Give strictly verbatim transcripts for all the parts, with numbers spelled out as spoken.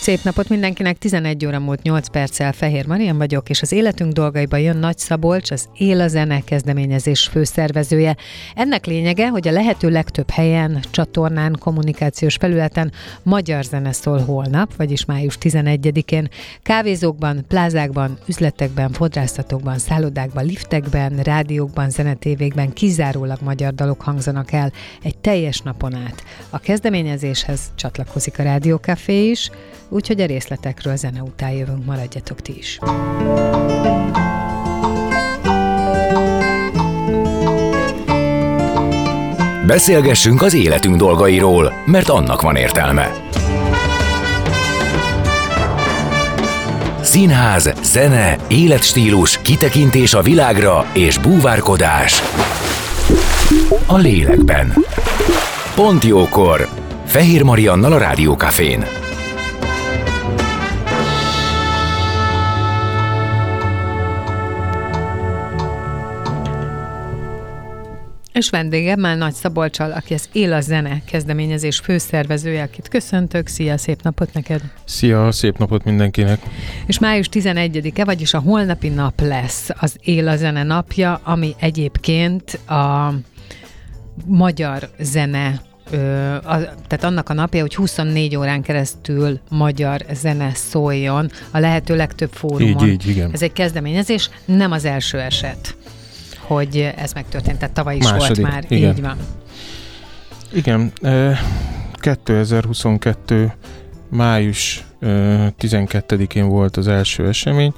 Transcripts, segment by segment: Szép napot mindenkinek, tizenegy óra múlt nyolc perccel Fehér Mariam vagyok, és az életünk dolgaiba jön Nagy Szabolcs, az Éla Zene kezdeményezés főszervezője. Ennek lényege, hogy a lehető legtöbb helyen, csatornán, kommunikációs felületen magyar zene szól holnap, vagyis május tizenegyedikén. Kávézókban, plázákban, üzletekben, fodrászatokban, szállodákban, liftekben, rádiókban, zenetévékben kizárólag magyar dalok hangzanak el egy teljes napon át. A kezdeményezéshez csatlakozik a Rádió Café is, úgyhogy a részletekről a zene után jövünk, maradjatok ti is. Beszélgessünk az életünk dolgairól, mert annak van értelme. Színház, zene, életstílus, kitekintés a világra és búvárkodás a lélekben. Pont jókor! Fehér Mariannal a Rádió Cafén. És vendégem már Nagy Szabolccsal, aki az Éla Zene kezdeményezés főszervezője, akit köszöntök. Szia, szép napot neked! Szia, szép napot mindenkinek! És május tizenegyedike, vagyis a holnapi nap lesz az Éla Zene napja, ami egyébként a magyar zene, tehát annak a napja, hogy huszonnégy órán keresztül magyar zene szóljon a lehető legtöbb fórumon. Így, így, igen. Ez egy kezdeményezés, nem az első eset, hogy ez megtörtént, tehát tavaly is második, volt már, igen. Így van. Igen, kétezer-huszonkettő. május tizenkettedikén volt az első esemény.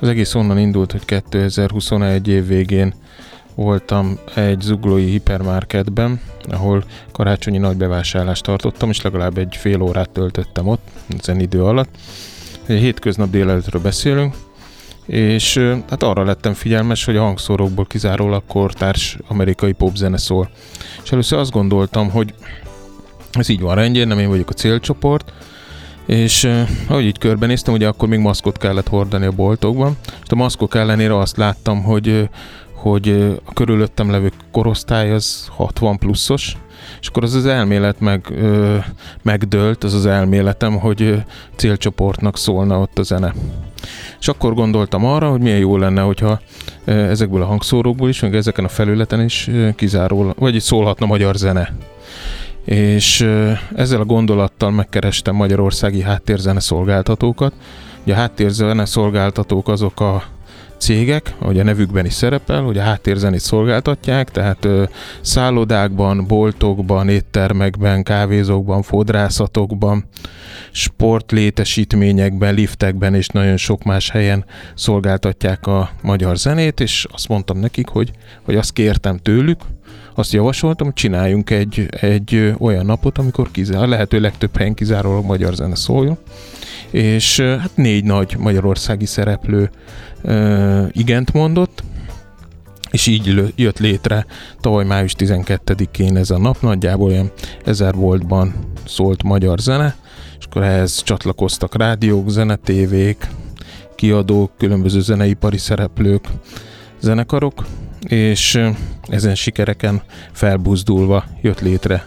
Az egész onnan indult, hogy kétezer-huszonegy év végén voltam egy zuglói hipermarketben, ahol karácsonyi nagy bevásárlást tartottam, és legalább egy fél órát töltöttem ott, ezen idő alatt. Egy hétköznap délelőttről beszélünk, és hát arra lettem figyelmes, hogy a hangszórókból kizárólag kortárs amerikai popzene szól. És először azt gondoltam, hogy ez így van rendjén, nem én vagyok a célcsoport, és ahogy így körbenéztem, ugye akkor még maszkot kellett hordani a boltokban, és a maszkok ellenére azt láttam, hogy, hogy a körülöttem levő korosztály az hatvan pluszos, és akkor az az elmélet meg, ö, megdőlt, az az elméletem, hogy célcsoportnak szólna ott a zene. És akkor gondoltam arra, hogy milyen jó lenne, hogyha ezekből a hangszórókból is, meg ezeken a felületen is kizárólag, vagy szólhatna magyar zene. És ezzel a gondolattal megkerestem magyarországi háttérzene szolgáltatókat. Ugye a háttérzene szolgáltatók azok a cégek, ahogy a nevükben is szerepel, hogy a háttérzenét szolgáltatják, tehát ö, szállodákban, boltokban, éttermekben, kávézókban, fodrászatokban, sportlétesítményekben, liftekben és nagyon sok más helyen szolgáltatják a magyar zenét, és azt mondtam nekik, hogy, hogy azt kértem tőlük, azt javasoltam, hogy csináljunk egy, egy olyan napot, amikor kizá- lehető legtöbb helyen kizárólag magyar zene szóljon. És hát négy nagy magyarországi szereplő uh, igent mondott, és így lő, jött létre tavaly május tizenkettedikén ez a nap, nagyjából olyan ezer voltban szólt magyar zene, és akkor ehhez csatlakoztak rádiók, zenetévék, kiadók, különböző zeneipari szereplők, zenekarok, és ezen sikereken felbuzdulva jött létre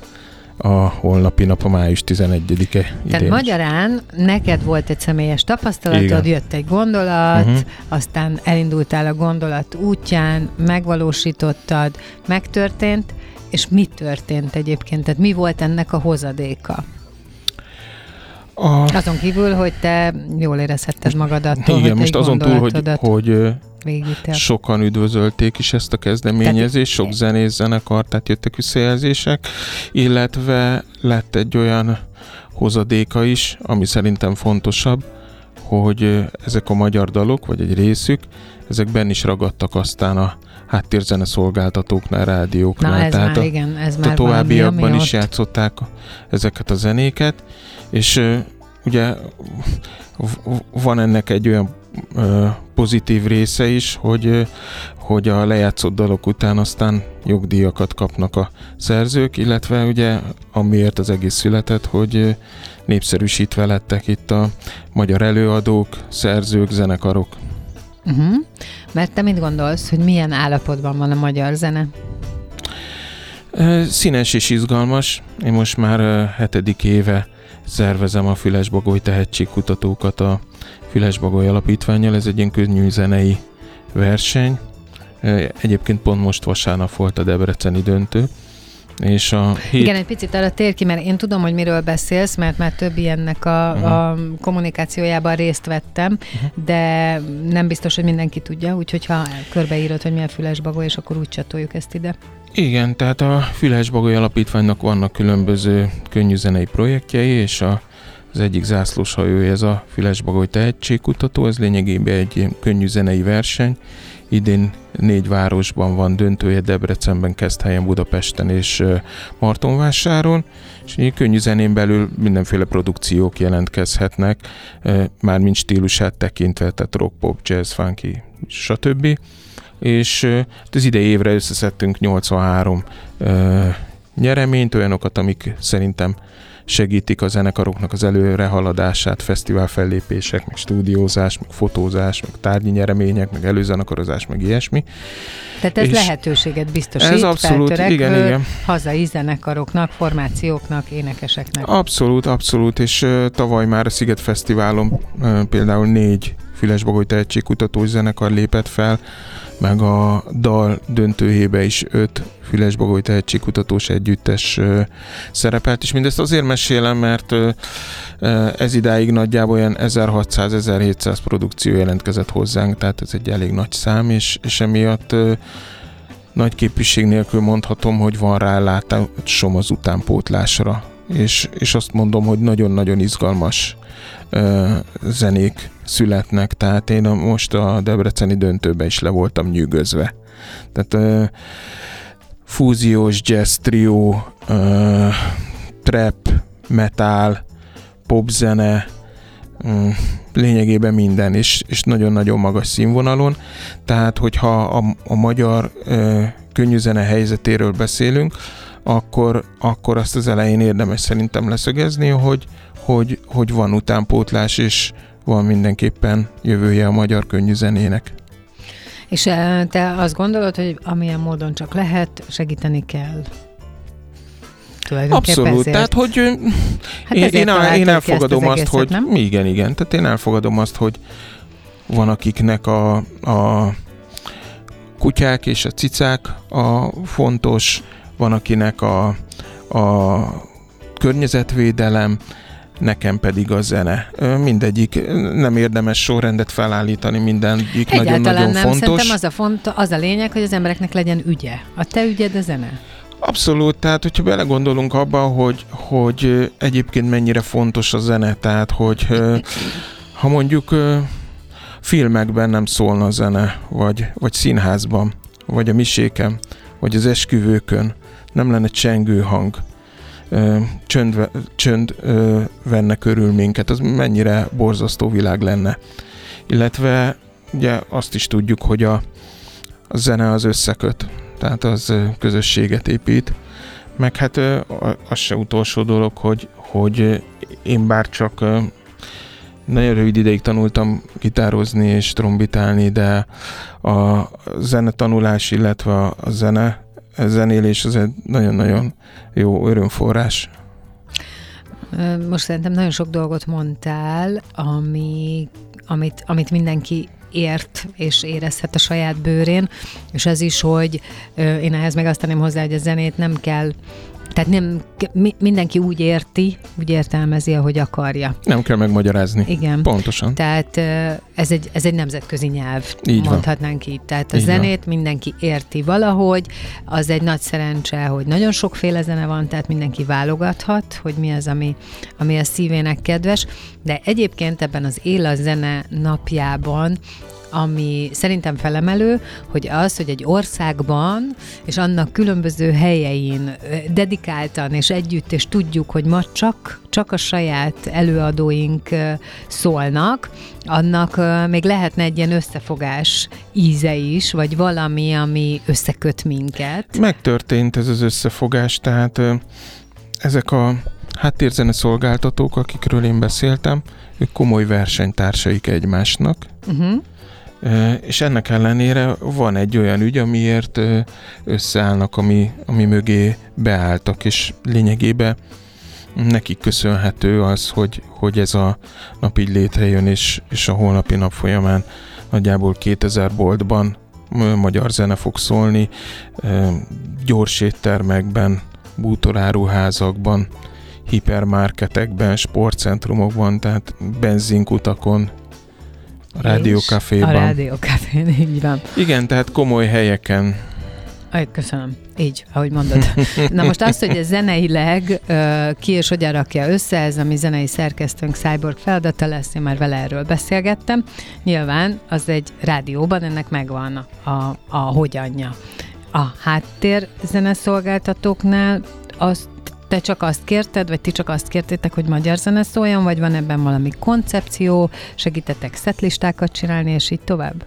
a holnapi nap, a május tizenegyedike. Tehát magyarán neked volt egy személyes tapasztalatod, igen. Jött egy gondolat, uh-huh. Aztán elindultál a gondolat útján, megvalósítottad, megtörtént, és mi történt egyébként? Tehát mi volt ennek a hozadéka? A... Azon kívül, hogy te jól érezhetted magadat. Igen, hogy most azon túl, hogy, hogy sokan üdvözölték is ezt a kezdeményezést, sok zenész, zenekar, tehát jöttek visszajelzések, illetve lett egy olyan hozadéka is, ami szerintem fontosabb, hogy ezek a magyar dalok, vagy egy részük, ezek benn is ragadtak aztán a háttérzene szolgáltatóknál, rádióknál. Na, ez tehát már, a, igen, ez már a továbbiakban valami, is ott... játszották ezeket a zenéket, és ugye van ennek egy olyan pozitív része is, hogy, hogy a lejátszott dalok után aztán jogdíjakat kapnak a szerzők, illetve ugye amiért az egész született, hogy népszerűsítve lettek itt a magyar előadók, szerzők, zenekarok. Uh-huh. Mert te mit gondolsz, hogy milyen állapotban van a magyar zene? Színes és izgalmas. Én most már hetedik éve szervezem a Füles-Bagoly tehetségkutatókat a Füles-Bagoly Alapítvánnyal. Ez egy ilyen könnyűzenei verseny. Egyébként pont most vasárnap volt a debreceni döntő. És a hét... Igen, egy picit arra tér ki, mert én tudom, hogy miről beszélsz, mert már több ilyennek a, uh-huh. a kommunikációjában részt vettem, uh-huh. de nem biztos, hogy mindenki tudja, úgyhogy ha körbeírod, hogy mi a Füles-Bagoly, és akkor úgy csatoljuk ezt ide. Igen, tehát a Füles-Bagoly Alapítványnak vannak különböző könnyűzenei projektjei, és a, az egyik zászlóshajója ez a Füles-Bagoly tehetségkutató, ez lényegében egy könnyűzenei verseny. Idén négy városban van döntője, Debrecenben, Keszthelyen, Budapesten és Martonvásáron, és így könnyű zenén belül mindenféle produkciók jelentkezhetnek, mármint stílusát tekintve, tehát rock, pop, jazz, funky, stb. És az idei évre összeszedtünk nyolcvanhárom nyereményt, olyanokat, amik szerintem segítik a zenekaroknak az előrehaladását, fesztivál fellépések, meg stúdiózás, meg fotózás, meg tárgyi nyeremények, meg előzenekarozás, meg ilyesmi. Tehát ez és lehetőséget biztosít, ez abszolút, igen, igen. hazai zenekaroknak, formációknak, énekeseknek. Abszolút, abszolút, és uh, tavaly már a Sziget Fesztiválon uh, például négy Füles-Bagoly tehetségkutatós zenekar lépett fel, meg a dal döntőjébe is öt Füles-Bagoly tehetségkutatós együttes ö, szerepelt, és mindezt azért mesélem, mert ö, ez idáig nagyjából olyan ezerhatszáz-ezerhétszáz produkció jelentkezett hozzánk, tehát ez egy elég nagy szám, és, és emiatt ö, nagy képviség nélkül mondhatom, hogy van rá látásom az utánpótlásra, és, és azt mondom, hogy nagyon-nagyon izgalmas ö, zenék születnek, tehát én most a debreceni döntőben is le voltam nyűgözve. Tehát uh, fúziós jazz trió, uh, trap, metal, popzene, um, lényegében minden, és, és nagyon-nagyon magas színvonalon. Tehát, hogyha a, a magyar uh, könnyűzene helyzetéről beszélünk, akkor, akkor azt az elején érdemes szerintem leszögezni, hogy, hogy, hogy van utánpótlás, és van mindenképpen jövője a magyar könnyű zenének. És te azt gondolod, hogy amilyen módon csak lehet, segíteni kell? Abszolút, ezért. Tehát hogy hát én, én, el, én elfogadom az azt, egészet, hogy nem? igen, igen, tehát én elfogadom azt, hogy van akiknek a, a kutyák és a cicák a fontos, van akinek a, a környezetvédelem, nekem pedig a zene. Mindegyik, nem érdemes sorrendet felállítani, mindegyik nagyon-nagyon nagyon fontos. Szerintem az a, font, az a lényeg, hogy az embereknek legyen ügye. A te ügyed a zene? Abszolút, tehát hogyha belegondolunk abba, hogy, hogy egyébként mennyire fontos a zene, tehát hogy ha mondjuk filmekben nem szólna a zene, vagy, vagy színházban, vagy a miséken, vagy az esküvőkön, nem lenne csengő hang, Ö, csönd, csönd ö, venne körül minket, az mennyire borzasztó világ lenne. Illetve ugye azt is tudjuk, hogy a, a zene az összeköt, tehát az közösséget épít. Meg hát ö, az se utolsó dolog, hogy, hogy én bárcsak ö, nagyon rövid ideig tanultam gitározni és trombitálni, de a zenetanulás, illetve a, a zene A zenélés az egy nagyon-nagyon jó örömforrás. Most szerintem nagyon sok dolgot mondtál, ami, amit, amit mindenki ért és érezhet a saját bőrén, és ez is, hogy én ehhez meg azt tenném hozzá, hogy a zenét nem kell, tehát nem, mindenki úgy érti, úgy értelmezi, ahogy akarja. Nem kell megmagyarázni. Igen. Pontosan. Tehát ez egy, ez egy nemzetközi nyelv, így mondhatnánk van. Így. Tehát a így zenét van. Mindenki érti valahogy, az egy nagy szerencse, hogy nagyon sokféle zene van, tehát mindenki válogathat, hogy mi az, ami, ami a szívének kedves, de egyébként ebben az Éla Zene napjában ami szerintem felemelő, hogy az, hogy egy országban és annak különböző helyein dedikáltan és együtt, és tudjuk, hogy ma csak, csak a saját előadóink szólnak, annak még lehetne egy ilyen összefogás íze is, vagy valami, ami összeköt minket. Megtörtént ez az összefogás, tehát ezek a háttérzene szolgáltatók, akikről én beszéltem, ők komoly versenytársaik egymásnak, uh-huh. és ennek ellenére van egy olyan ügy, amiért összeállnak, ami, ami mögé beálltak, és lényegében nekik köszönhető az, hogy, hogy ez a nap így létrejön, és, és a holnapi nap folyamán nagyjából kétezer boltban magyar zene fog szólni, gyors éttermekben, bútoráruházakban, hipermarketekben, sportcentrumokban, tehát benzinkutakon, Rádió Caféban. A Rádió Cafén, így van. Igen, tehát komoly helyeken. Aj, köszönöm. Így, ahogy mondod. Na most azt, hogy ez zeneileg uh, ki és hogyan rakja össze, ez a mi zenei szerkesztőnk Cyborg feladata lesz, én már vele erről beszélgettem. Nyilván az egy rádióban, ennek megvan a, a, a hogyanja. A háttér zeneszolgáltatóknál azt te csak azt kérted, vagy ti csak azt kértétek, hogy magyar zene szóljon, vagy van ebben valami koncepció, segítetek szetlistákat csinálni, és így tovább?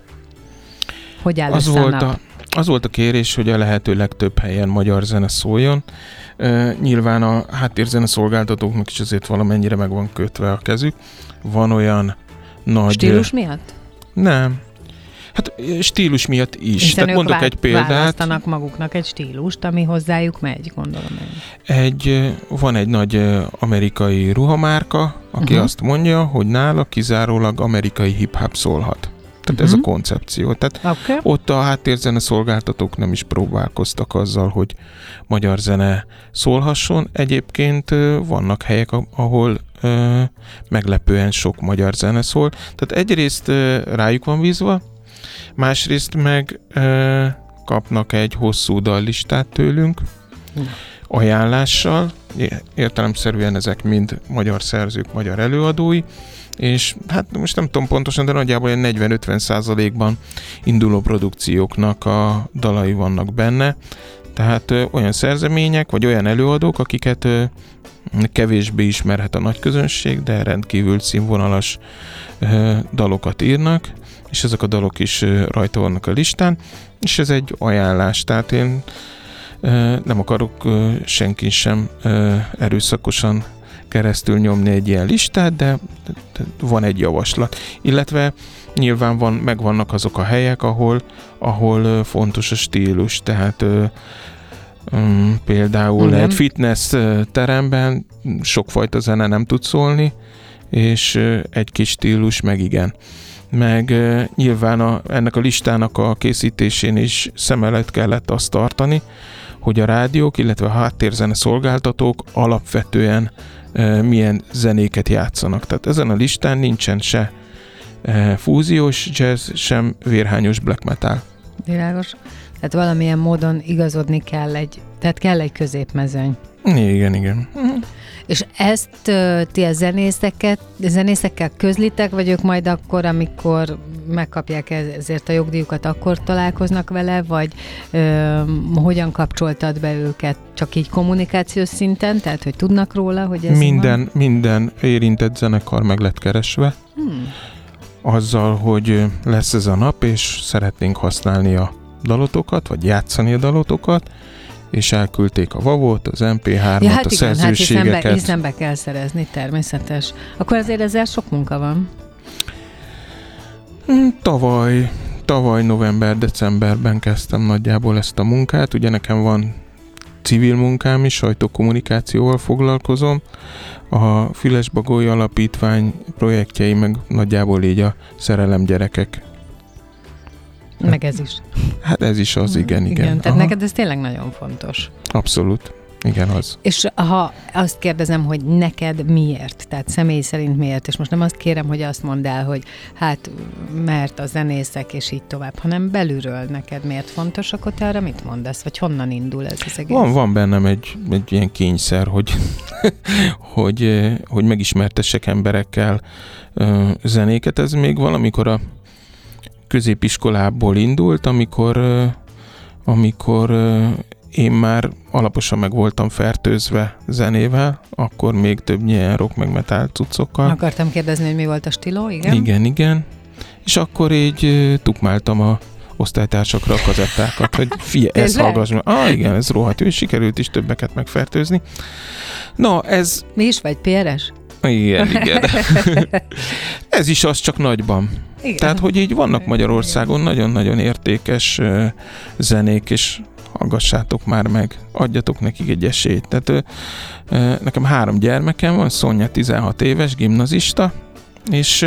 Hogy áll az volt a, az volt a kérés, hogy a lehető legtöbb helyen magyar zene szóljon. E, nyilván a háttérzene szolgáltatóknak is azért valamennyire meg van kötve a kezük. Van olyan nagy... Stílus miatt? Nem. Hát stílus miatt is. Hiszen tehát mondok vá- egy példát. Választanak maguknak egy stílust, ami hozzájuk megy, gondolom én. Egy, van egy nagy amerikai ruhamárka, aki uh-huh. azt mondja, hogy nála kizárólag amerikai hip-hop szólhat. Tehát uh-huh. ez a koncepció. Tehát okay. Ott a háttérzene szolgáltatók nem is próbálkoztak azzal, hogy magyar zene szólhasson. Egyébként vannak helyek, ahol uh, meglepően sok magyar zene szól. Tehát egyrészt uh, rájuk van bízva, másrészt meg ö, kapnak egy hosszú dallistát tőlünk, ajánlással, értelemszerűen ezek mind magyar szerzők, magyar előadói, és hát most nem tudom pontosan, de nagyjából negyven-ötven százalékban induló produkcióknak a dalai vannak benne, tehát ö, olyan szerzemények, vagy olyan előadók, akiket ö, kevésbé ismerhet a nagy közönség, de rendkívül színvonalas ö, dalokat írnak, és ezek a dalok is rajta vannak a listán, és ez egy ajánlás, tehát én nem akarok senkin sem erőszakosan keresztül nyomni egy ilyen listát, de van egy javaslat. Illetve nyilván van, megvannak azok a helyek, ahol, ahol fontos a stílus, tehát um, például mm-hmm. egy fitness teremben sokfajta zene nem tud szólni, és egy kis stílus meg igen. meg uh, nyilván a, ennek a listának a készítésén is szem előtt kellett azt tartani, hogy a rádiók, illetve a háttérzene szolgáltatók alapvetően uh, milyen zenéket játszanak. Tehát ezen a listán nincsen se uh, fúziós jazz, sem vérhányos black metal. Világos. Tehát valamilyen módon igazodni kell egy, tehát kell egy középmezőny. Igen, igen. Uh-huh. És ezt uh, ti a zenészeket, zenészekkel közlitek, vagy ők majd akkor, amikor megkapják ezért a jogdíjukat, akkor találkoznak vele, vagy uh, hogyan kapcsoltad be őket? Csak így kommunikációs szinten, tehát hogy tudnak róla, hogy ez minden, van? Minden érintett zenekar meg lett keresve, hmm. azzal, hogy lesz ez a nap, és szeretnénk használni a dalotokat, vagy játszani a dalotokat, és elküldték a vavót, az em pé hármat, ja, hát a igen, szerzőségeket. Hát igen, izlembe kell szerezni, természetes. Akkor azért ezzel sok munka van. Tavaly, tavaly november-decemberben kezdtem nagyjából ezt a munkát. Ugye nekem van civil munkám is, sajtókommunikációval foglalkozom. A Füles-Bagoly Alapítvány projektjei meg nagyjából így a szerelem gyerekek. Meg ez is. Hát ez is az, igen, igen. Igen, tehát aha. neked ez tényleg nagyon fontos. Abszolút, igen az. És ha azt kérdezem, hogy neked miért, tehát személy szerint miért, és most nem azt kérem, hogy azt mondd el, hogy hát mert a zenészek és így tovább, hanem belülről neked miért fontos, akkor te arra mit mondasz, vagy honnan indul ez az egész? Van, van bennem egy, egy ilyen kényszer, hogy, hogy, hogy megismertessek emberekkel zenéket, ez még valamikor a középiskolából indult, amikor, amikor én már alaposan meg voltam fertőzve zenével, akkor még több ilyen rock meg metal cuccokkal. Akartam kérdezni, hogy mi volt a stíló, igen? Igen, igen. És akkor így tukmáltam a osztálytársakra a kazettákat, hogy figyelj, ezt hallgass meg. Ah, igen, ez rohadt jó, és sikerült is többeket megfertőzni. Na, ez... Mi is vagy, pé er es? Igen, igen. Ez is az, csak nagyban. Igen. Tehát, hogy így vannak Magyarországon nagyon-nagyon értékes zenék, és hallgassátok már meg, adjatok nekik egy esélyt. Tehát nekem három gyermekem van, Szonya tizenhat éves, gimnazista, és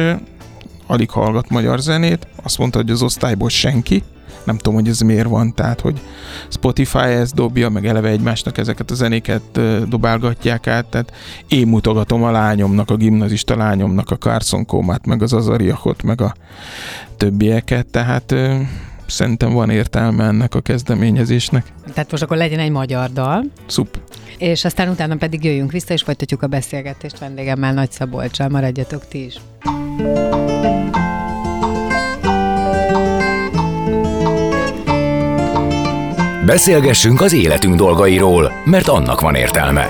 alig hallgat magyar zenét, azt mondta, hogy az osztályból senki, nem tudom, hogy ez miért van, tehát, hogy Spotify ezt dobja, meg eleve egymásnak ezeket a zenéket dobálgatják át, tehát én mutogatom a lányomnak, a gimnazista lányomnak a Carson Comát, meg az Azahriahot, meg a többieket, tehát szerintem van értelme ennek a kezdeményezésnek. Tehát most akkor legyen egy magyar dal. Szup. És aztán utána pedig jöjjünk vissza, és folytatjuk a beszélgetést vendégemmel, Nagy Szabolcssal. Maradjatok ti is. Beszélgessünk az életünk dolgairól, mert annak van értelme.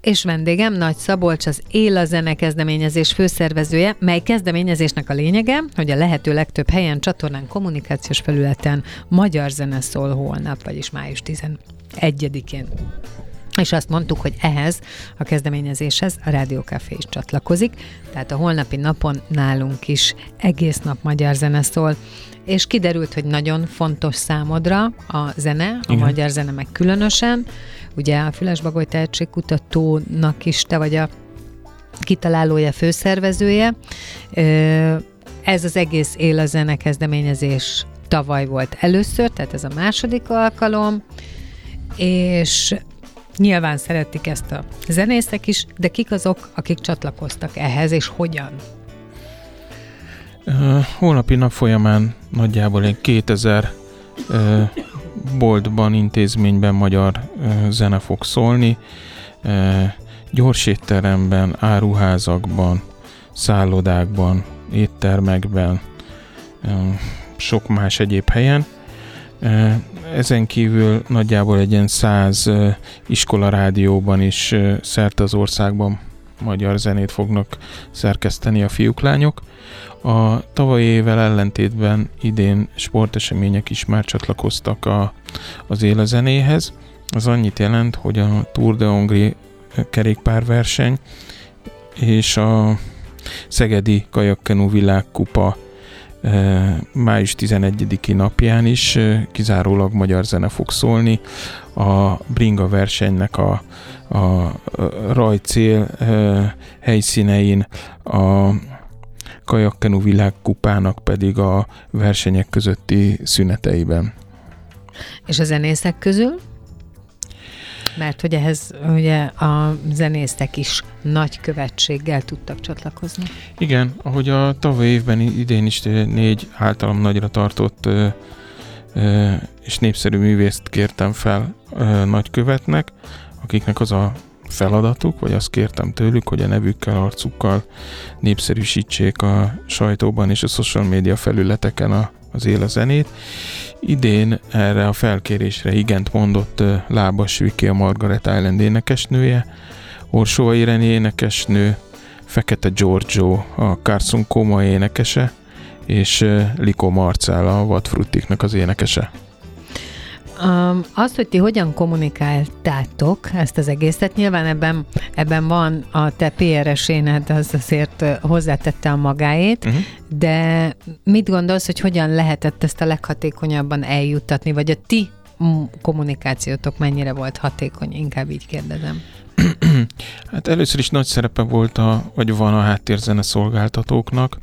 És vendégem Nagy Szabolcs, az Éla Zene kezdeményezés főszervezője, mely kezdeményezésnek a lényege, hogy a lehető legtöbb helyen, csatornán, kommunikációs felületen magyar zene szól holnap, vagyis május tizenegyedikén. És azt mondtuk, hogy ehhez a kezdeményezéshez a Rádió Café is csatlakozik, tehát a holnapi napon nálunk is egész nap magyar zene szól. És kiderült, hogy nagyon fontos számodra a zene, a igen, magyar zene meg különösen. Ugye a Füles-Bagoly tehetségkutatónak is te vagy a kitalálója, főszervezője. Ez az egész Éla Zene kezdeményezés tavaly volt először, tehát ez a második alkalom, és nyilván szeretik ezt a zenészek is, de kik azok, akik csatlakoztak ehhez, és hogyan? Holnapi nap folyamán nagyjából egy kétezer eh, boltban, intézményben magyar eh, zene fog szólni, eh, gyorsétteremben, áruházakban, szállodákban, éttermekben, eh, sok más egyéb helyen. Eh, ezen kívül nagyjából egy ilyen száz eh, iskolarádióban is eh, szerte az országban magyar zenét fognak szerkeszteni a fiúk-lányok. A tavalyi évvel ellentétben idén sportesemények is már csatlakoztak a, az Éla Zenéhez. Az annyit jelent, hogy a Tour de Hongrie kerékpárverseny és a Szegedi Kajakkenu Világkupa e, május tizenegyediki napján is e, kizárólag magyar zene fog szólni. A bringa versenynek a, a, a rajtcél e, helyszínein, a Kajakkenu világkupának pedig a versenyek közötti szüneteiben. És a zenészek közül? Mert hogy ehhez ugye a zenészek is nagy követséggel tudtak csatlakozni. Igen, ahogy a tavaly évben idén is négy általam nagyra tartott ö, ö, és népszerű művészt kértem fel ö, nagykövetnek, akiknek az a feladatuk, vagy azt kértem tőlük, hogy a nevükkel, arcukkal népszerűsítsék a sajtóban és a social media felületeken a, az Éla Zenét. Idén erre a felkérésre igent mondott Lábas Vicky, a Margaret Island énekesnője, Orsova Irene énekesnő, Fekete Giorgio, a Carson Coma énekese, és Liko Marcel, a Watfrutiknak az énekese. Um, azt, hogy ti hogyan kommunikáltátok ezt az egészet, nyilván ebben, ebben van a te pé er es-éned, az azért hozzátette a magáét, uh-huh. de mit gondolsz, hogy hogyan lehetett ezt a leghatékonyabban eljuttatni, vagy a ti kommunikációtok mennyire volt hatékony, inkább így kérdezem. Hát először is nagy szerepe volt, a, vagy van a háttérzene szolgáltatóknak.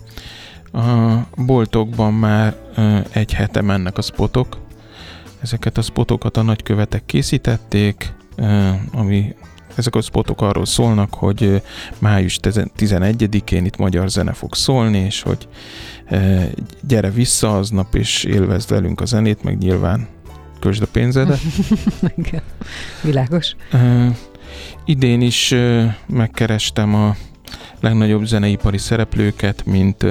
A boltokban már egy hete mennek a spotok. Ezeket a spotokat a nagykövetek készítették, ami ezek a spotok arról szólnak, hogy május tizenegyedikén itt magyar zene fog szólni, és hogy gyere vissza aznap, és élvezd velünk a zenét, meg nyilván költsd a pénzedet. Világos. Idén is megkerestem a legnagyobb zeneipari szereplőket, mint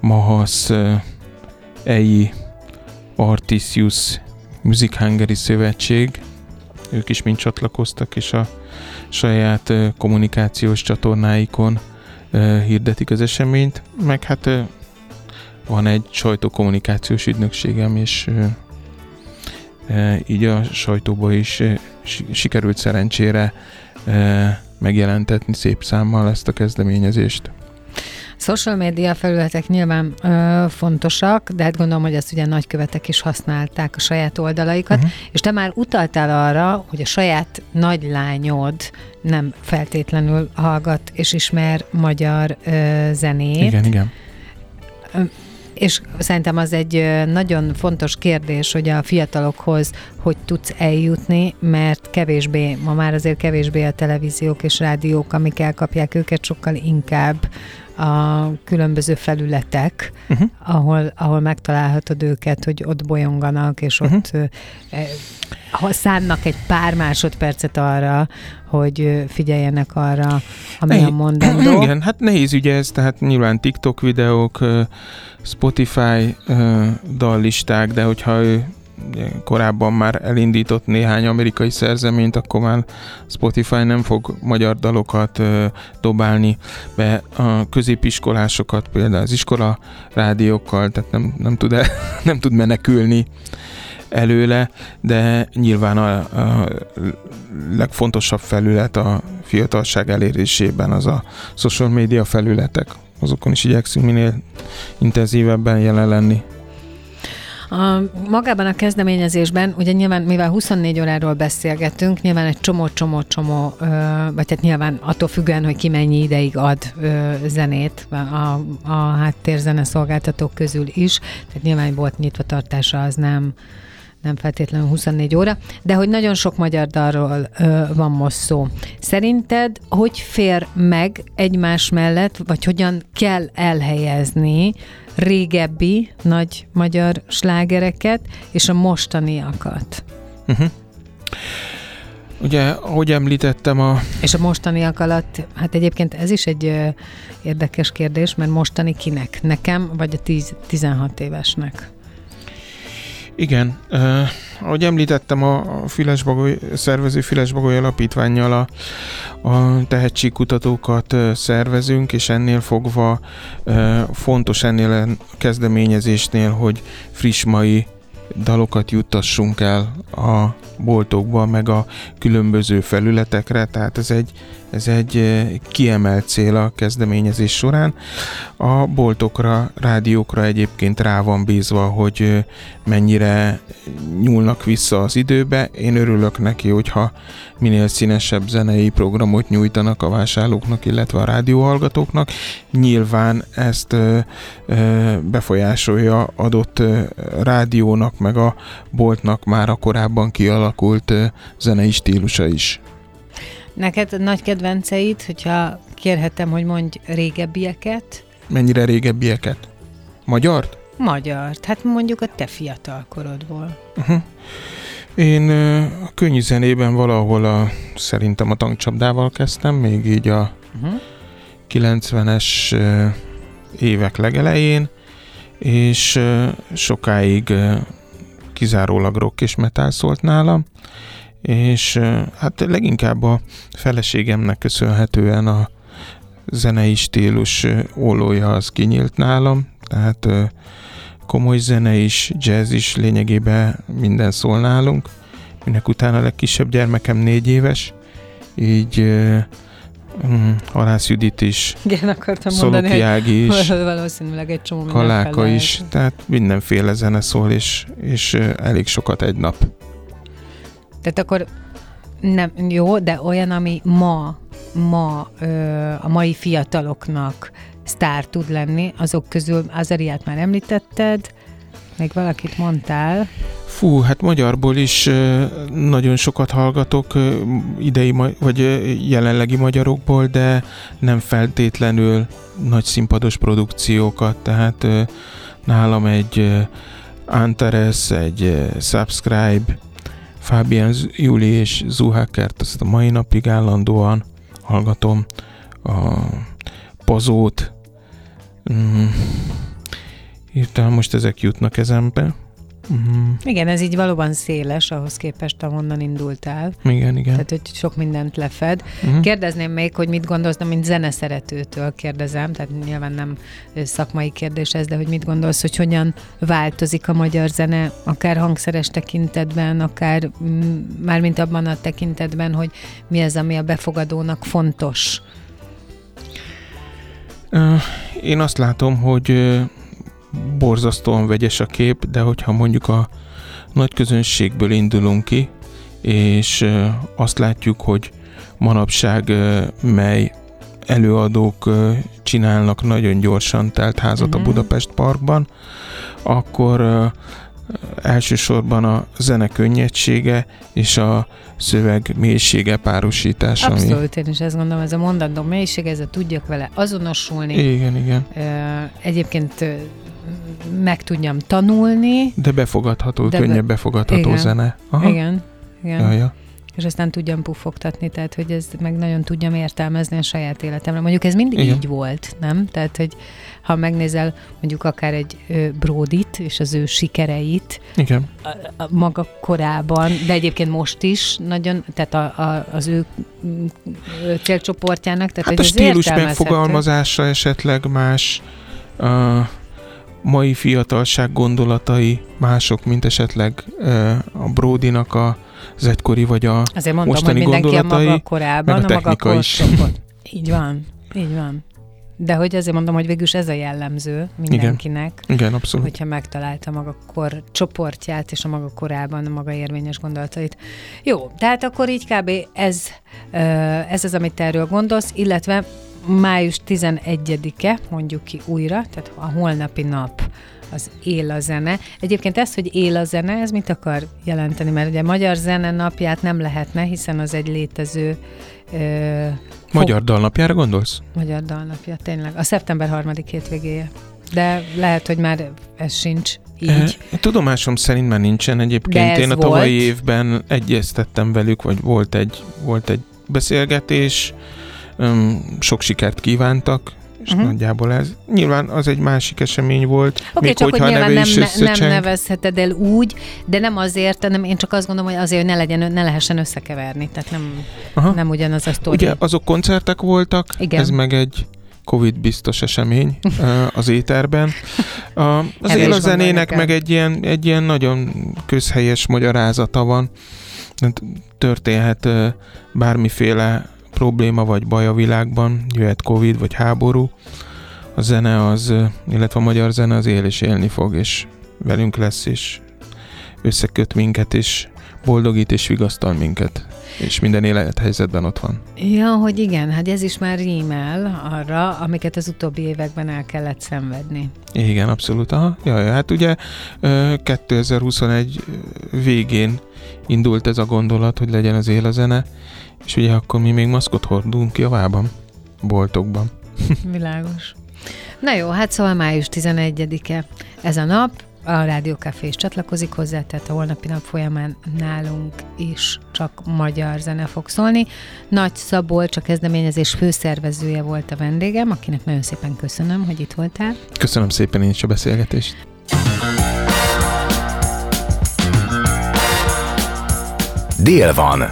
Mahasz, Eji, Artisius Music Hungary Szövetség, ők is mind csatlakoztak, és a saját kommunikációs csatornáikon hirdetik az eseményt, meg hát van egy sajtókommunikációs ügynökségem, és így a sajtóba is sikerült szerencsére megjelentetni szép számmal ezt a kezdeményezést. Social media felületek nyilván ö, fontosak, de hát gondolom, hogy ezt ugye nagykövetek is használták a saját oldalaikat, uh-huh. és te már utaltál arra, hogy a saját nagylányod nem feltétlenül hallgat és ismer magyar ö, zenét. Igen, igen. Ö, és szerintem az egy nagyon fontos kérdés, hogy a fiatalokhoz hogy tudsz eljutni, mert kevésbé, ma már azért kevésbé a televíziók és rádiók, amik elkapják őket, sokkal inkább a különböző felületek, uh-huh. ahol, ahol megtalálhatod őket, hogy ott bolyonganak, és uh-huh. ott eh, ha szánnak egy pár másodpercet arra, hogy figyeljenek arra, amely a mondandó. Igen, hát nehéz ugye ez, tehát nyilván TikTok videók, Spotify dallisták, de hogyha ő korábban már elindított néhány amerikai szerzeményt, akkor már Spotify nem fog magyar dalokat ö, dobálni be, a középiskolásokat például az iskola rádiókkal, tehát nem, nem, tud, el, nem tud menekülni előle, de nyilván a, a legfontosabb felület a fiatalság elérésében az a social media felületek. Azokon is igyekszünk minél intenzívebben jelen lenni. A, magában a kezdeményezésben, ugye nyilván, mivel huszonnégy óráról beszélgetünk, nyilván egy csomó-csomó-csomó, vagy hát nyilván attól függően, hogy ki mennyi ideig ad ö, zenét a, a háttérzene szolgáltatók közül is, tehát nyilván volt nyitvatartása, az nem, nem feltétlenül huszonnégy óra, de hogy nagyon sok magyar dalról ö, van most szó. Szerinted hogy fér meg egymás mellett, vagy hogyan kell elhelyezni régebbi nagy magyar slágereket és a mostaniakat? Uh-huh. Ugye, ahogy említettem a... És a mostaniak alatt, hát egyébként ez is egy ö, érdekes kérdés, mert mostani kinek? Nekem, vagy a tíz-tizenhat évesnek? Igen, eh, ahogy említettem, a Füles-Bagoly, szervező Füles-Bagoly Alapítvánnyal a, a tehetségkutatókat szervezünk, és ennél fogva eh, fontos ennél a kezdeményezésnél, hogy friss mai dalokat juttassunk el a boltokba, meg a különböző felületekre, tehát ez egy, ez egy kiemelt cél a kezdeményezés során. A boltokra, rádiókra egyébként rá van bízva, hogy mennyire nyúlnak vissza az időbe. Én örülök neki, hogyha minél színesebb zenei programot nyújtanak a vásárlóknak, illetve a rádióhallgatóknak. Nyilván ezt befolyásolja adott rádiónak, meg a boltnak már a korábban kialakult zenei stílusa is. Neked nagy kedvenceid, hogyha kérhetem, hogy mondj régebbieket. Mennyire régebbieket? Magyart? Magyart, hát mondjuk a te fiatalkorodból. Uh-huh. Én a könnyű zenében valahol a, szerintem a Tankcsapdával kezdtem, még így a uh-huh. kilencvenes évek legelején, és sokáig kizárólag rock és metal szólt nálam, és hát leginkább a feleségemnek köszönhetően a zenei stílus ollója az kinyílt nálam, tehát komoly zene is, jazz is, lényegében minden szól nálunk, minek utána a legkisebb gyermekem négy éves, így Harász Judit is, igen, akartam Szolokiági mondani, is, valószínűleg egy csomó Kaláka is, tehát mindenféle zene szól, és, és elég sokat egy nap. Tehát akkor nem jó, de olyan, ami ma, ma ö, a mai fiataloknak sztár tud lenni, azok közül Azahriaht már említetted, Még valakit mondtál? Fú, hát magyarból is nagyon sokat hallgatok idei, vagy jelenlegi magyarokból, de nem feltétlenül nagy színpados produkciókat, tehát nálam egy Antares, egy Subscribe, Fábián Júli és Zuhákert, azt a mai napig állandóan hallgatom, a Pozót, mm. Írtam, most ezek jutnak eszembe. Mm. Igen, ez így valóban széles, ahhoz képest, ahonnan indultál. Igen, igen. Tehát, hogy sok mindent lefed. Mm. Kérdezném még, hogy mit gondolsz, mint zeneszeretőtől kérdezem, tehát nyilván nem szakmai kérdés ez, de hogy mit gondolsz, hogy hogyan változik a magyar zene, akár hangszeres tekintetben, akár m- mármint abban a tekintetben, hogy mi az, ami a befogadónak fontos? Én azt látom, hogy borzasztóan vegyes a kép, de hogyha mondjuk a nagy közönségből indulunk ki, és azt látjuk, hogy manapság mely előadók csinálnak nagyon gyorsan telt házat mm-hmm. a Budapest Parkban, akkor elsősorban a zene könnyedsége és a szöveg mélysége párosítása. Abszolút, én is ezt gondolom, ez a mondatom mélysége, ezzel tudjak vele azonosulni. Igen, igen. Egyébként meg tudjam tanulni. De befogadható, de könnyebb befogadható igen, zene. Aha. Igen, igen. Ja, ja. És aztán tudjam pufogtatni, tehát hogy ez meg nagyon tudjam értelmezni a saját életemre. Mondjuk ez mindig igen. így volt, nem? Tehát, hogy ha megnézel mondjuk akár egy ö, Bródit és az ő sikereit igen. A, a maga korában, de egyébként most is nagyon, tehát a, a, az ő célcsoportjának. Tehát, hát a stílus megfogalmazása esetleg más, a mai fiatalság gondolatai mások, mint esetleg a Bródinak a az egykori vagy a azért mondom, mostani hogy gondolatai, a maga korában, meg a, a technika maga is. Így van, így van. De hogy azért mondom, hogy végülis ez a jellemző mindenkinek. Igen, igen, abszolút. Hogyha megtalálta maga kor csoportját és a maga korában a maga érvényes gondolatait. Jó, tehát akkor így kb. ez, ez az, amit erről gondolsz, illetve május tizenegyedike, mondjuk ki újra, tehát a holnapi nap az Éla Zene. Egyébként ez, hogy Éla Zene, ez mit akar jelenteni? Mert ugye Magyar Zene napját nem lehetne, hiszen az egy létező... Ö, Magyar fog... dalnapjára gondolsz? Magyar dalnapja, tényleg. A szeptember harmadik hétvégéje. De lehet, hogy már ez sincs így. E, tudomásom szerint már nincsen egyébként. Én a tavalyi volt. évben egyeztettem velük, vagy volt egy, volt egy beszélgetés, sok sikert kívántak, és uh-huh. nagyjából ez. Nyilván az egy másik esemény volt. Oké, okay, csak hogy nyilván nem, nem nevezheted el úgy, de nem azért, hanem én csak azt gondolom, hogy azért, hogy ne, legyen, ne lehessen összekeverni. Tehát nem, nem ugyanaz a sztori. Ugye azok koncertek voltak, igen. ez meg egy Covid-biztos esemény az éterben. Az Éla Zenének meg egy ilyen, egy ilyen nagyon közhelyes magyarázata van. Történhet bármiféle probléma vagy baj a világban, jöhet Covid vagy háború, a zene az, illetve a magyar zene az él és élni fog, és velünk lesz, és összeköt minket, és boldogít és vigasztal minket. És minden élethelyzetben ott van. Ja, hogy igen, hát ez is már rímel arra, amiket az utóbbi években el kellett szenvedni. Igen, abszolút. Aha. Ja, ja, hát ugye kétezer-huszonegy végén indult ez a gondolat, hogy legyen az Éla Zene, és ugye akkor mi még maszkot hordunk javában, boltokban. Világos. Na jó, hát szóval május tizenegyedike ez a nap, a Rádió Café is csatlakozik hozzá, tehát a holnapi nap folyamán nálunk is csak magyar zene fog szólni. Nagy Szabolcs, a kezdeményezés főszervezője volt a vendégem, akinek nagyon szépen köszönöm, hogy itt voltál. Köszönöm szépen én is a beszélgetést. Dél van.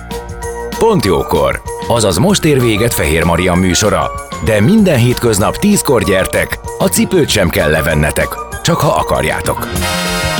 Pont jókor. Azaz most ér véget Fehér Mariam műsora. De minden hétköznap tízkor gyertek, a cipőt sem kell levennetek, csak ha akarjátok.